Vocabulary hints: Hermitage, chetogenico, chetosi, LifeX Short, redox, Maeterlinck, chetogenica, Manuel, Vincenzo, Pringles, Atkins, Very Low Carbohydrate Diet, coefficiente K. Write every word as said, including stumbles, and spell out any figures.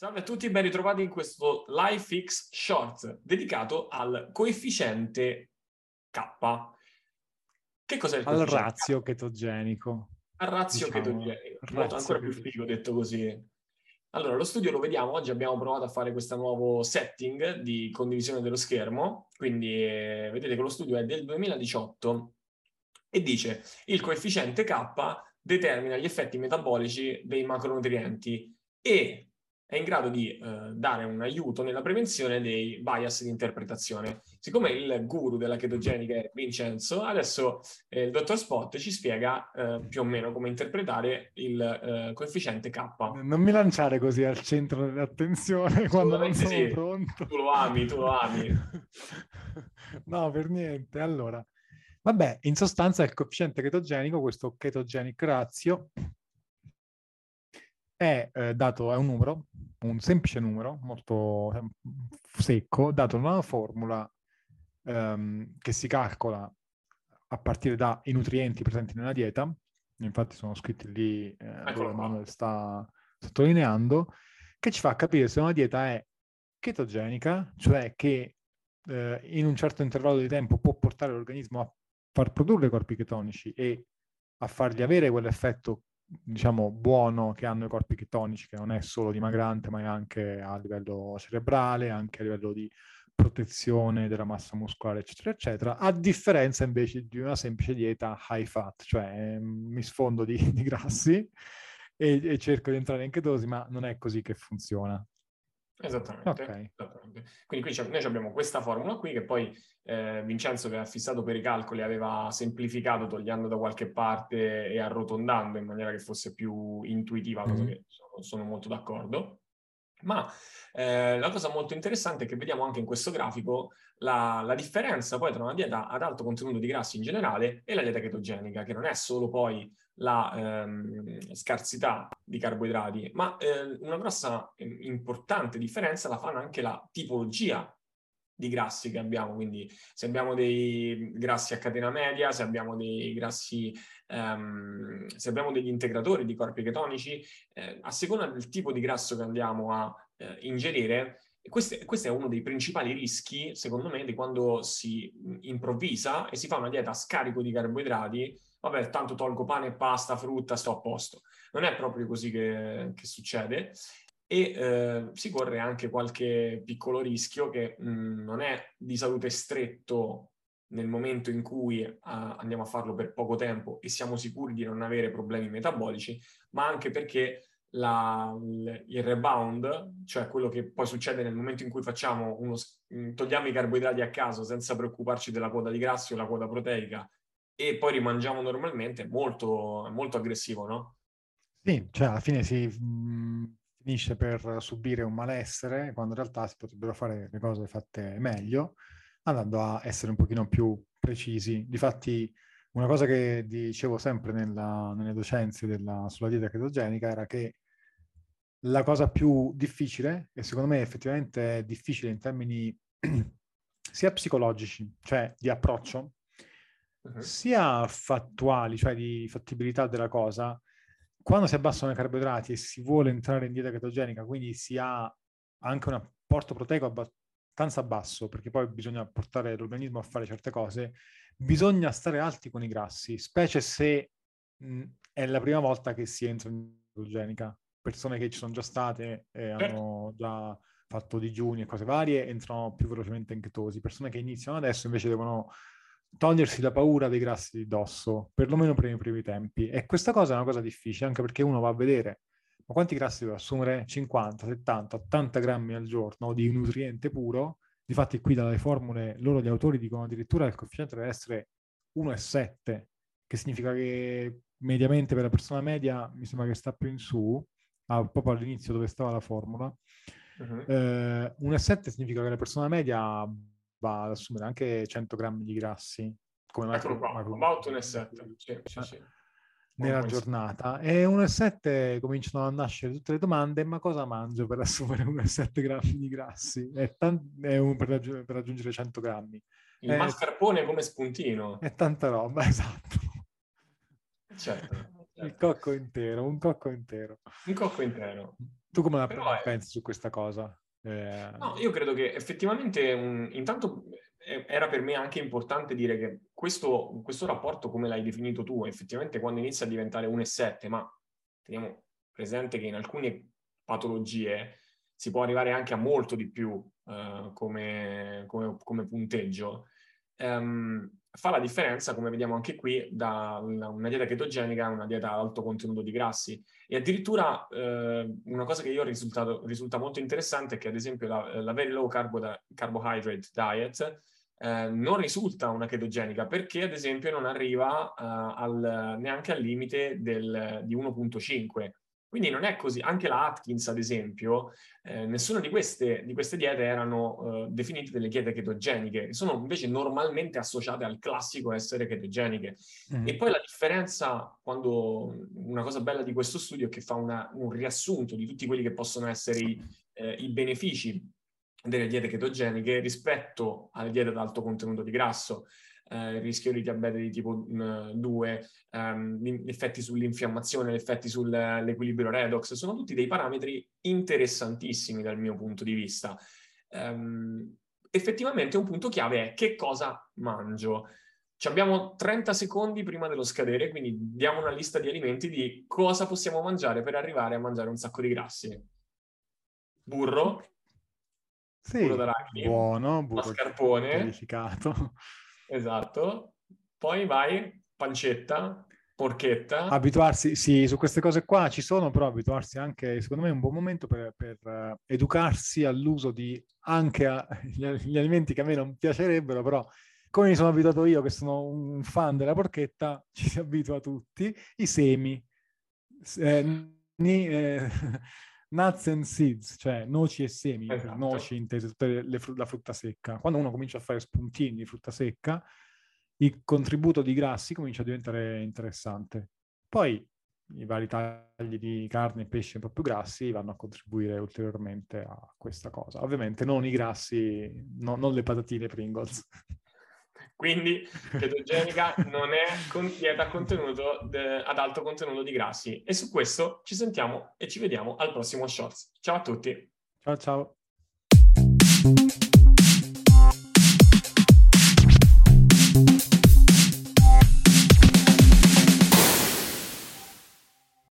Salve a tutti e ben ritrovati in questo LifeX Short dedicato al coefficiente K. Che cos'è il al ratio chetogenico. Al ratio diciamo, chetogenico, ratio ancora più figo detto così. Allora, lo studio lo vediamo, oggi abbiamo provato a fare questo nuovo setting di condivisione dello schermo, quindi eh, vedete che lo studio è del duemiladiciotto e dice il coefficiente K determina gli effetti metabolici dei macronutrienti e è in grado di eh, dare un aiuto nella prevenzione dei bias di interpretazione. Siccome il guru della chetogenica è Vincenzo, adesso eh, il dottor Spot ci spiega eh, più o meno come interpretare il eh, coefficiente K. Non mi lanciare così al centro dell'attenzione quando non sono sì. pronto. Tu lo ami, tu lo ami. No, per niente. Allora, vabbè, in sostanza il coefficiente chetogenico, questo ketogenic ratio, è eh, dato, è un numero, un semplice numero, molto eh, secco, dato da una formula ehm, che si calcola a partire dai nutrienti presenti nella dieta, infatti sono scritti lì, eh, dove Manuel sta sottolineando, che ci fa capire se una dieta è chetogenica, cioè che eh, in un certo intervallo di tempo può portare l'organismo a far produrre corpi chetonici e a fargli avere quell'effetto diciamo buono che hanno i corpi chetonici, che non è solo dimagrante ma è anche a livello cerebrale, anche a livello di protezione della massa muscolare eccetera eccetera, a differenza invece di una semplice dieta high fat, cioè eh, mi sfondo di, di grassi e, e cerco di entrare in chetosi, ma non è così che funziona. Esattamente, okay. Esattamente. Quindi qui noi abbiamo questa formula qui che poi eh, Vincenzo, che ha fissato per i calcoli, aveva semplificato togliendo da qualche parte e arrotondando in maniera che fosse più intuitiva, cosa mm-hmm. che sono, sono molto d'accordo. Ma eh, la cosa molto interessante è che vediamo anche in questo grafico la, la differenza poi tra una dieta ad alto contenuto di grassi in generale e la dieta chetogenica, che non è solo poi la ehm, scarsità di carboidrati, ma eh, una grossa eh, importante differenza la fanno anche la tipologia di grassi che abbiamo, quindi se abbiamo dei grassi a catena media, se abbiamo dei grassi, ehm, se abbiamo degli integratori di corpi chetonici, eh, a seconda del tipo di grasso che andiamo a eh, ingerire, questo, questo è uno dei principali rischi, secondo me, di quando si improvvisa e si fa una dieta a scarico di carboidrati, vabbè, tanto tolgo pane, pasta, frutta, sto a posto. Non è proprio così che, che succede. E eh, si corre anche qualche piccolo rischio che mh, non è di salute stretto nel momento in cui uh, andiamo a farlo per poco tempo e siamo sicuri di non avere problemi metabolici, ma anche perché la, il, il rebound, cioè quello che poi succede nel momento in cui facciamo uno, togliamo i carboidrati a caso senza preoccuparci della quota di grassi o la quota proteica e poi rimangiamo normalmente, è molto, molto aggressivo, no? Sì, cioè alla fine si... Mh... finisce per subire un malessere, quando in realtà si potrebbero fare le cose fatte meglio, andando a essere un pochino più precisi. Difatti, una cosa che dicevo sempre nella, nelle docenze della, sulla dieta chetogenica era che la cosa più difficile, e secondo me effettivamente è difficile in termini sia psicologici, cioè di approccio, uh-huh. sia fattuali, cioè di fattibilità della cosa, quando si abbassano i carboidrati e si vuole entrare in dieta chetogenica, quindi si ha anche un apporto proteico abbastanza basso, perché poi bisogna portare l'organismo a fare certe cose, bisogna stare alti con i grassi, specie se mh, è la prima volta che si entra in dieta chetogenica. Persone che ci sono già state e hanno già fatto digiuni e cose varie entrano più velocemente in chetosi. Persone che iniziano adesso invece devono togliersi la paura dei grassi di dosso, perlomeno per i primi tempi. E questa cosa è una cosa difficile, anche perché uno va a vedere ma quanti grassi devo assumere? cinquanta, settanta, ottanta grammi al giorno di nutriente puro. Difatti qui dalle formule loro, gli autori, dicono addirittura che il coefficiente deve essere uno virgola sette, che significa che mediamente per la persona media mi sembra che sta più in su, ah, proprio all'inizio dove stava la formula. Uh-huh. eh, uno virgola sette significa che la persona media va ad assumere anche cento grammi di grassi come macro, qua, macro, about uno virgola sette sì, sì, sì. nella giornata, e uno virgola sette cominciano a nascere tutte le domande: ma cosa mangio per assumere uno virgola sette grammi di grassi? È tan- è un, per, raggi- per raggiungere cento grammi il è, mascarpone come spuntino, è tanta roba. Esatto, certo, certo. il cocco intero un cocco intero un cocco intero Tu come la è... pensi su questa cosa? Eh... No, io credo che effettivamente un... intanto era per me anche importante dire che questo, questo rapporto, come l'hai definito tu, effettivamente quando inizia a diventare uno virgola sette, ma teniamo presente che in alcune patologie si può arrivare anche a molto di più eh, come, come, come punteggio, ehm, fa la differenza, come vediamo anche qui, da una dieta chetogenica a una dieta ad alto contenuto di grassi. E addirittura eh, una cosa che io ho risultato, risulta molto interessante è che, ad esempio, la, la Very Low Carbohydrate Diet eh, non risulta una chetogenica perché, ad esempio, non arriva eh, al, neanche al limite del, di uno virgola cinque. Quindi non è così. Anche la Atkins, ad esempio, eh, nessuna di queste, di queste diete erano eh, definite delle diete chetogeniche, che sono invece normalmente associate al classico essere chetogeniche. Mm. E poi la differenza, quando una cosa bella di questo studio è che fa una, un riassunto di tutti quelli che possono essere i, eh, i benefici delle diete chetogeniche rispetto alle diete ad alto contenuto di grasso. Eh, il rischio di diabete di tipo mh, due, ehm, gli effetti sull'infiammazione, gli effetti sull'equilibrio redox, sono tutti dei parametri interessantissimi dal mio punto di vista. Ehm, effettivamente un punto chiave è che cosa mangio. Ci abbiamo trenta secondi prima dello scadere, quindi diamo una lista di alimenti di cosa possiamo mangiare per arrivare a mangiare un sacco di grassi. Burro, sì, burro d'arachidi, buono, burro mascarpone, purificato. Esatto, poi vai, pancetta, porchetta. Abituarsi, sì, su queste cose qua ci sono, però abituarsi anche, secondo me è un buon momento per, per educarsi all'uso di anche a, gli, gli alimenti che a me non piacerebbero, però come mi sono abituato io, che sono un fan della porchetta, ci si abitua tutti, i semi, eh, ni, eh, nuts and seeds, cioè noci e semi, esatto. Noci intese tutta le, la frutta secca. Quando uno comincia a fare spuntini di frutta secca, il contributo di grassi comincia a diventare interessante. Poi i vari tagli di carne e pesce un po' più grassi vanno a contribuire ulteriormente a questa cosa. Ovviamente non i grassi, no, non le patatine Pringles. Quindi chetogenica non è con dieta contenuto de, ad alto contenuto di grassi. E su questo ci sentiamo e ci vediamo al prossimo Shorts. Ciao a tutti. Ciao ciao.